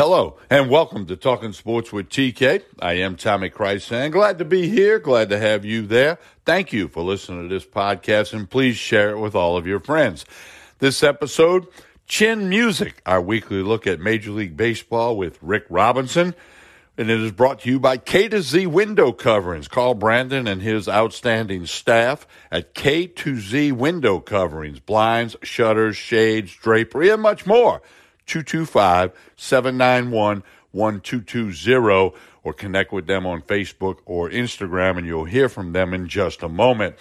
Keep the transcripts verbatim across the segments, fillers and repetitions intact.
Hello, and welcome to Talking Sports with T K. I am Tommy Chrysan. Glad to be here. Glad to have you there. Thank you for listening to this podcast, and please share it with all of your friends. This episode, Chin Music, our weekly look at Major League Baseball with Rick Robinson. And it is brought to you by K to Z Window Coverings. Call Brandon and his outstanding staff at K to Z Window Coverings. Blinds, shutters, shades, drapery, and much more. two two five, seven nine one, one two two zero, or connect with them on Facebook or Instagram, and you'll hear from them in just a moment.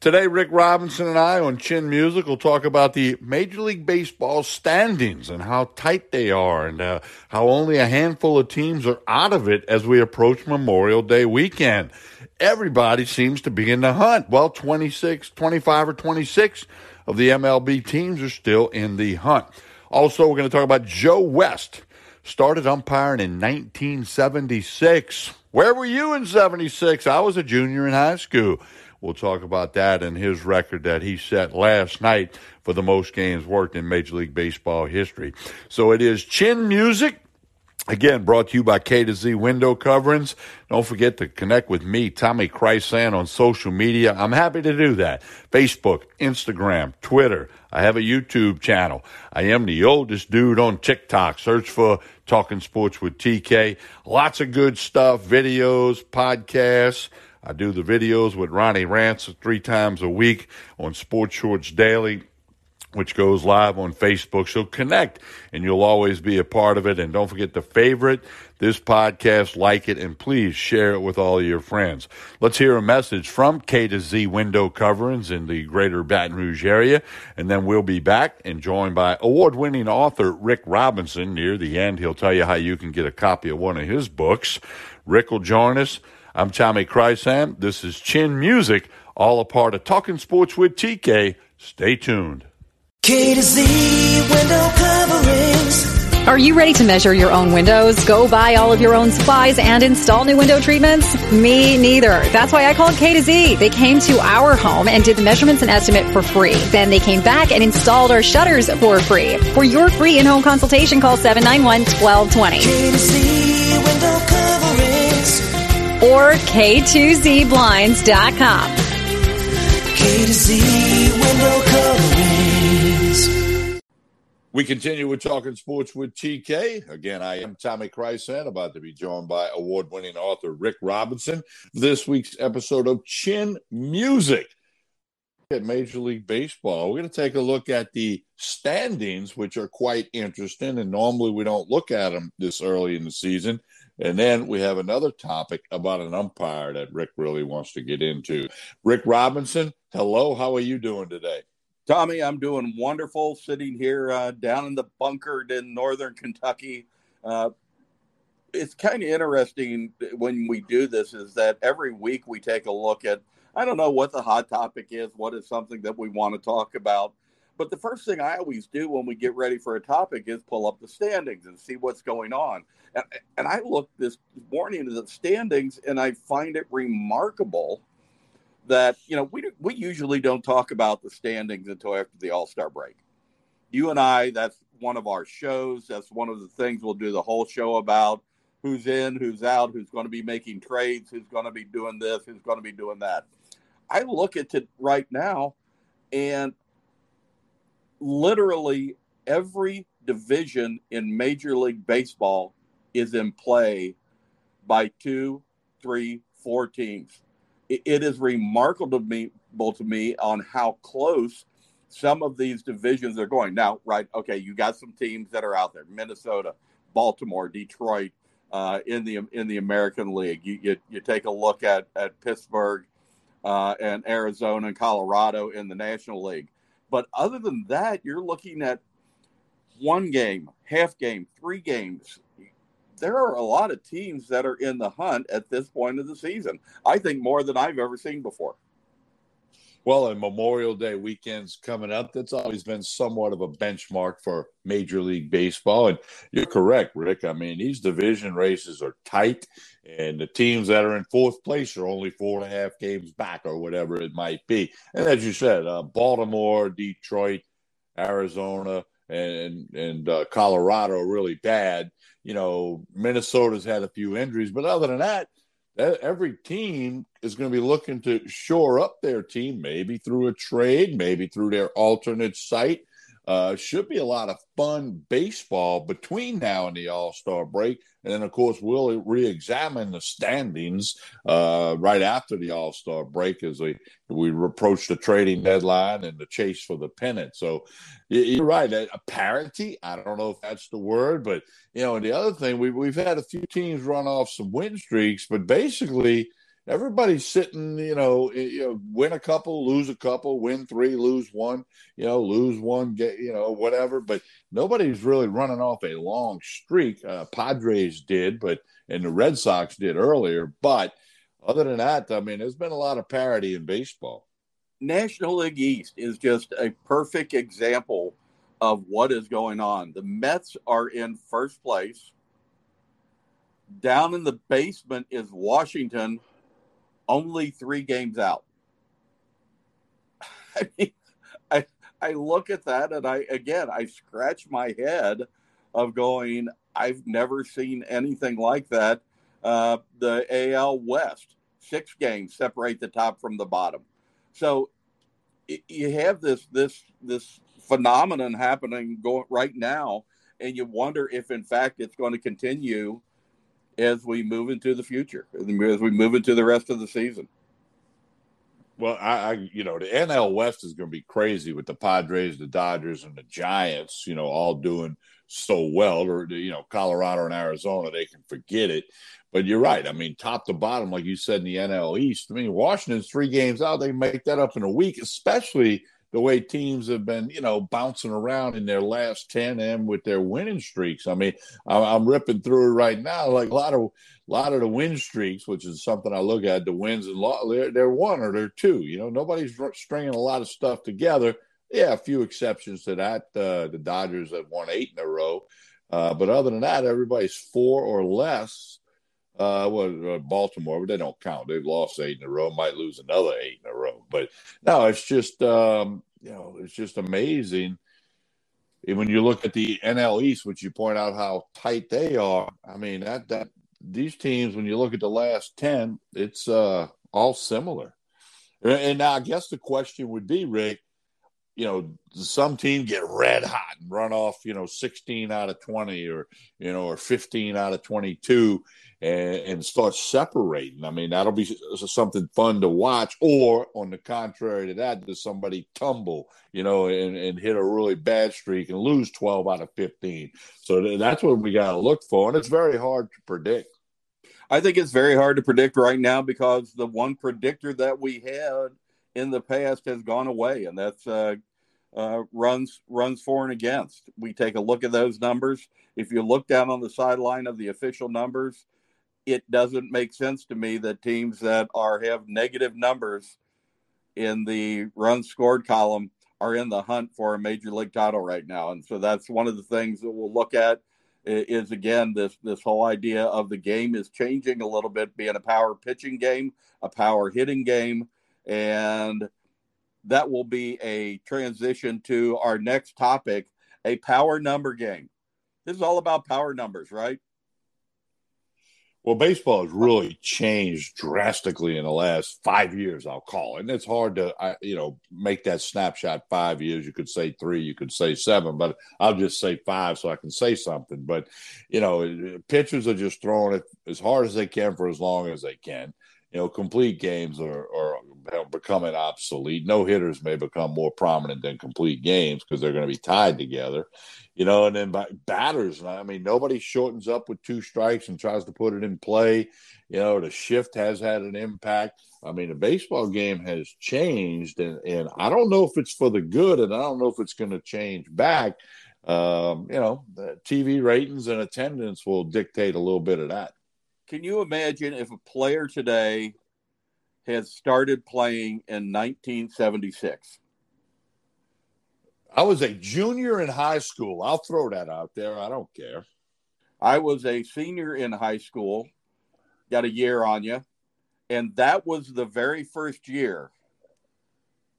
Today, Rick Robinson and I on Chin Music will talk about the Major League Baseball standings and how tight they are, and uh, how only a handful of teams are out of it as we approach Memorial Day weekend. Everybody seems to be in the hunt. Well, twenty-six, twenty-five or twenty-six of the M L B teams are still in the hunt. Also, we're going to talk about Joe West. Started umpiring in nineteen seventy-six. Where were you in seventy-six? I was a junior in high school. We'll talk about that and his record that he set last night for the most games worked in Major League Baseball history. So it is Chin Music. Again, brought to you by K to Z Window Coverings. Don't forget to connect with me, Tommy Chrysan, on social media. I'm happy to do that. Facebook, Instagram, Twitter. I have a YouTube channel. I am the oldest dude on TikTok. Search for Talking Sports with T K. Lots of good stuff, videos, podcasts. I do the videos with Ronnie Rance three times a week on Sports Shorts Daily, which goes live on Facebook. So connect, and you'll always be a part of it. And don't forget to favorite this podcast, like it, and please share it with all your friends. Let's hear a message from K to Z Window Coverings in the greater Baton Rouge area, and then we'll be back and joined by award-winning author Rick Robinson. Near the end, he'll tell you how you can get a copy of one of his books. Rick will join us. I'm Tommy Chrysan. This is Chin Music, all a part of Talking Sports with T K. Stay tuned. K to Z Window Coverings. Are you ready to measure your own windows, go buy all of your own supplies, and install new window treatments? Me neither. That's why I called K to Z. They came to our home and did the measurements and estimate for free. Then they came back and installed our shutters for free. For your free in-home consultation, call seven nine one, one two two zero. K to Z Window Coverings. Or K two Z blinds dot com. K to Z Window Coverings. We continue with Talking Sports with T K. Again, I am Tommy Chrysan, about to be joined by award-winning author Rick Robinson. This week's episode of Chin Music at Major League Baseball. We're going to take a look at the standings, which are quite interesting, and normally we don't look at them this early in the season. And then we have another topic about an umpire that Rick really wants to get into. Rick Robinson, hello. How are you doing today? Tommy, I'm doing wonderful sitting here uh, down in the bunker in northern Kentucky. Uh, it's kind of interesting when we do this is that every week we take a look at, I don't know what the hot topic is, what is something that we want to talk about. But the first thing I always do when we get ready for a topic is pull up the standings and see what's going on. And, and I looked this morning at the standings, and I find it remarkable that, you know, we we usually don't talk about the standings until after the All-Star break. You and I, that's one of our shows. That's one of the things we'll do the whole show about: who's in, who's out, who's going to be making trades, who's going to be doing this, who's going to be doing that. I look at it right now, and literally every division in Major League Baseball is in play by two, three, four teams. It is remarkable to me, to me on how close some of these divisions are going. Now, right, okay, you got some teams that are out there: Minnesota, Baltimore, Detroit, uh, in the in the American League. You you, you take a look at, at Pittsburgh uh, and Arizona and Colorado in the National League. But other than that, you're looking at one game, half game, three games. There are a lot of teams that are in the hunt at this point of the season. I think more than I've ever seen before. Well, and Memorial Day weekend's coming up. That's always been somewhat of a benchmark for Major League Baseball. And you're correct, Rick. I mean, these division races are tight, and the teams that are in fourth place are only four and a half games back or whatever it might be. And as you said, uh, Baltimore, Detroit, Arizona, and, and uh, Colorado are really bad. you know, Minnesota's had a few injuries, but other than that, that every team is going to be looking to shore up their team, maybe through a trade, maybe through their alternate site. Uh, should be a lot of fun baseball between now and the All-Star break. And then, of course, we'll re-examine the standings uh, right after the All-Star break as we, we approach the trading deadline and the chase for the pennant. So you're right. A parity, I don't know if that's the word, but, you know, and the other thing, we, we've had a few teams run off some win streaks, but basically – everybody's sitting, you know, you know, win a couple, lose a couple, win three, lose one, you know, lose one, get, you know, whatever. But nobody's really running off a long streak. Uh, Padres did, but and the Red Sox did earlier. But other than that, I mean, there's been a lot of parity in baseball. National League East is just a perfect example of what is going on. The Mets are in first place. Down in the basement is Washington. Only three games out. I mean, I I look at that and I again I scratch my head of going, I've never seen anything like that. Uh, the A L West, six games separate the top from the bottom. So it, you have this this this phenomenon happening going right now, and you wonder if in fact it's going to continue as we move into the future, as we move into the rest of the season. Well, I, I you know, the N L West is going to be crazy with the Padres, the Dodgers, and the Giants, you know, all doing so well. Or, you know, Colorado and Arizona, they can forget it. But you're right. I mean, top to bottom, like you said, in the N L East, I mean, Washington's three games out. They make that up in a week, especially the way teams have been, you know, bouncing around in their last ten and with their winning streaks. I mean, I'm, I'm ripping through it right now. Like a lot of, a lot of the win streaks, which is something I look at, the wins and lo- they're, they're one or they're two. You know, nobody's stringing a lot of stuff together. Yeah, a few exceptions to that. Uh, the Dodgers have won eight in a row, uh, but other than that, everybody's four or less. Uh, well, Baltimore, but they don't count. They've lost eight in a row. Might lose another eight in a row. But no, it's just um, you know, it's just amazing. And when you look at the N L East, which you point out how tight they are. I mean, that that these teams, when you look at the last ten, it's uh, all similar. And now I guess the question would be, Rick, you know, some team get red hot and run off, you know, sixteen out of twenty or, you know, or fifteen out of twenty-two and, and start separating. I mean, that'll be something fun to watch. Or on the contrary to that, does somebody tumble, you know, and, and hit a really bad streak and lose twelve out of fifteen. So that's what we got to look for. And it's very hard to predict. I think it's very hard to predict right now because the one predictor that we had in the past has gone away, and that's uh, uh, runs runs for and against. We take a look at those numbers. If you look down on the sideline of the official numbers, it doesn't make sense to me that teams that are have negative numbers in the runs scored column are in the hunt for a major league title right now. And so that's one of the things that we'll look at is, again, this this whole idea of the game is changing a little bit, being a power pitching game, a power hitting game. And that will be a transition to our next topic, a power number game. This is all about power numbers, right? Well, baseball has really changed drastically in the last five years, I'll call it. And it's hard to, you know, make that snapshot five years. You could say three, you could say seven, but I'll just say five so I can say something. But, you know, pitchers are just throwing it as hard as they can for as long as they can. You know, complete games are, are becoming obsolete. No hitters may become more prominent than complete games because they're going to be tied together. You know, and then by batters, I mean, nobody shortens up with two strikes and tries to put it in play. You know, the shift has had an impact. I mean, the baseball game has changed, and, and I don't know if it's for the good, and I don't know if it's going to change back. Um, you know, the T V ratings and attendance will dictate a little bit of that. Can you imagine if a player today had started playing in nineteen seventy-six? I was a junior in high school. I'll throw that out there. I don't care. I was a senior in high school, got a year on you, and that was the very first year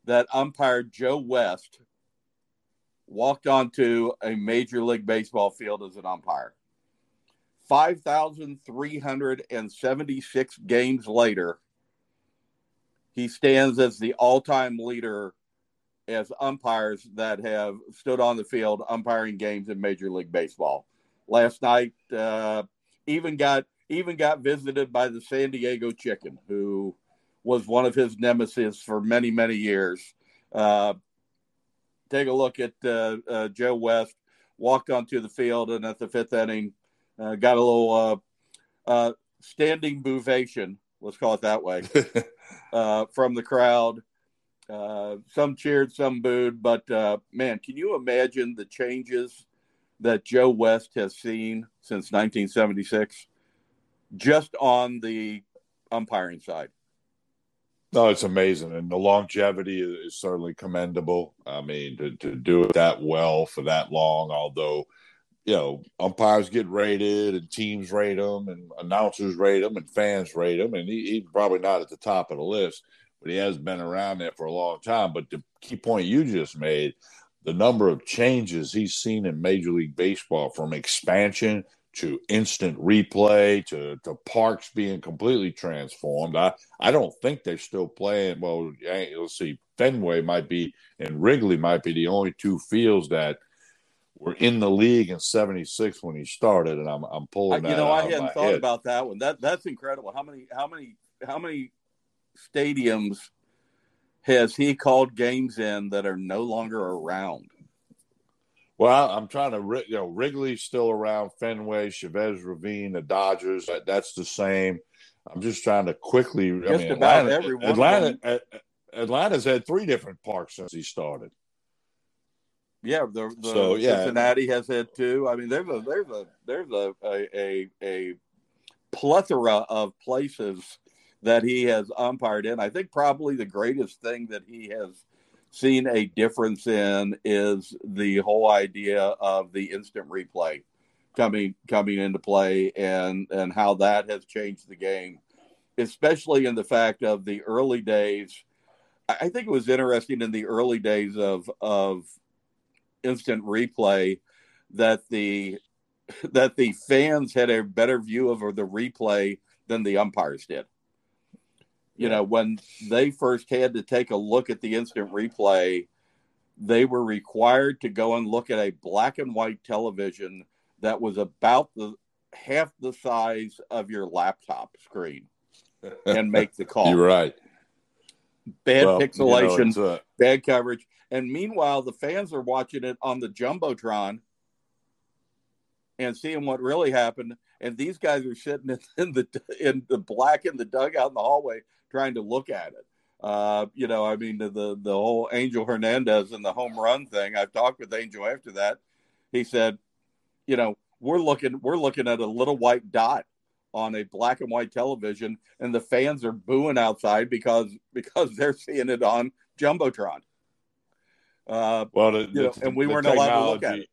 that umpire Joe West walked onto a Major League Baseball field as an umpire. five thousand three hundred seventy-six games later, he stands as the all-time leader as umpires that have stood on the field umpiring games in Major League Baseball. Last night, uh, even got even got visited by the San Diego Chicken, who was one of his nemesis for many, many years. Uh, take a look at uh, uh, Joe West, walked onto the field, and at the fifth inning, uh, got a little uh, uh, standing boovation, let's call it that way, uh, from the crowd. Uh, some cheered, some booed, but uh, man, can you imagine the changes that Joe West has seen since nineteen seventy-six just on the umpiring side? No, it's amazing. And the longevity is certainly commendable. I mean, to, to do it that well for that long, although, you know, umpires get rated and teams rate them and announcers rate them and fans rate them. And he, he's probably not at the top of the list, but he has been around there for a long time. But the key point you just made, the number of changes he's seen in Major League Baseball, from expansion to instant replay, to, to parks being completely transformed. I, I don't think they're still playing. Well, let's see, Fenway might be and Wrigley might be the only two fields that were in the league in seventy-six when he started, and I'm I'm pulling that out. You know, I hadn't thought head. about that one. That that's incredible. How many how many how many stadiums has he called games in that are no longer around? Well, I'm trying to, you know, Wrigley's still around, Fenway, Chavez Ravine, the Dodgers, that, that's the same. I'm just trying to quickly. Just I mean, about Atlanta, every one Atlanta, of them. Atlanta's had three different parks since he started. Yeah, the, the so, yeah. Cincinnati has had two. I mean, there's a there's a there's a a a plethora of places that he has umpired in. I think probably the greatest thing that he has seen a difference in is the whole idea of the instant replay coming coming into play and, and how that has changed the game, especially in the fact of the early days. I think it was interesting in the early days of of instant replay that the that the fans had a better view of the replay than the umpires did. You know, when they first had to take a look at the instant replay, they were required to go and look at a black and white television that was about the half the size of your laptop screen and make the call. You're right. Bad well, pixelation, you know, uh... bad coverage. And meanwhile, the fans are watching it on the Jumbotron and seeing what really happened. And these guys are sitting in the in the black in the dugout in the hallway trying to look at it. Uh, you know, I mean, the, the the whole Angel Hernandez and the home run thing. I've talked with Angel after that. He said, you know, we're looking we're looking at a little white dot on a black and white television, and the fans are booing outside because because they're seeing it on Jumbotron. Uh, well, the, you know, the, and we the weren't allowed to look at it.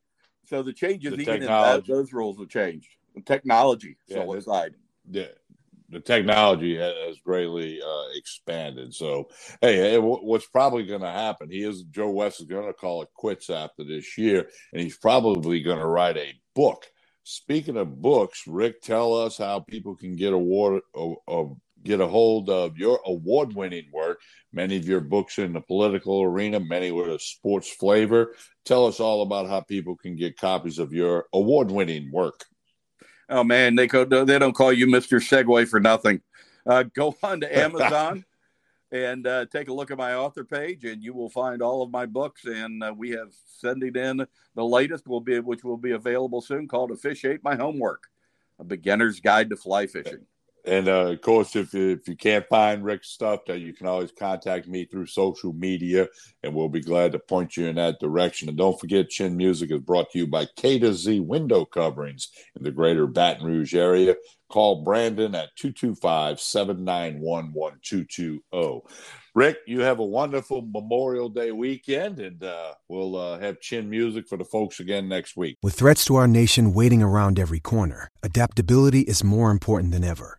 So the changes, the even in that, those rules have changed. Technology, yeah, so aside. Yeah, the technology has greatly uh, expanded. So, hey, it, what's probably going to happen? He is Joe West is going to call it quits after this year, and he's probably going to write a book. Speaking of books, Rick, tell us how people can get award of, of get a hold of your award-winning work. Many of your books in the political arena, many with a sports flavor. Tell us all about how people can get copies of your award-winning work. Oh, man, they, co- they don't call you Mister Segway for nothing. Uh, go on to Amazon and uh, take a look at my author page, and you will find all of my books. And uh, we have sending in the latest, will be which will be available soon, called A Fish Ate My Homework, A Beginner's Guide to Fly Fishing. And, uh, of course, if you, if you can't find Rick's stuff, then you can always contact me through social media, and we'll be glad to point you in that direction. And don't forget, Chin Music is brought to you by K to Z Window Coverings in the greater Baton Rouge area. Call Brandon at two two five, seven nine one, one two two zero. Rick, you have a wonderful Memorial Day weekend, and uh, we'll uh, have Chin Music for the folks again next week. With threats to our nation waiting around every corner, adaptability is more important than ever.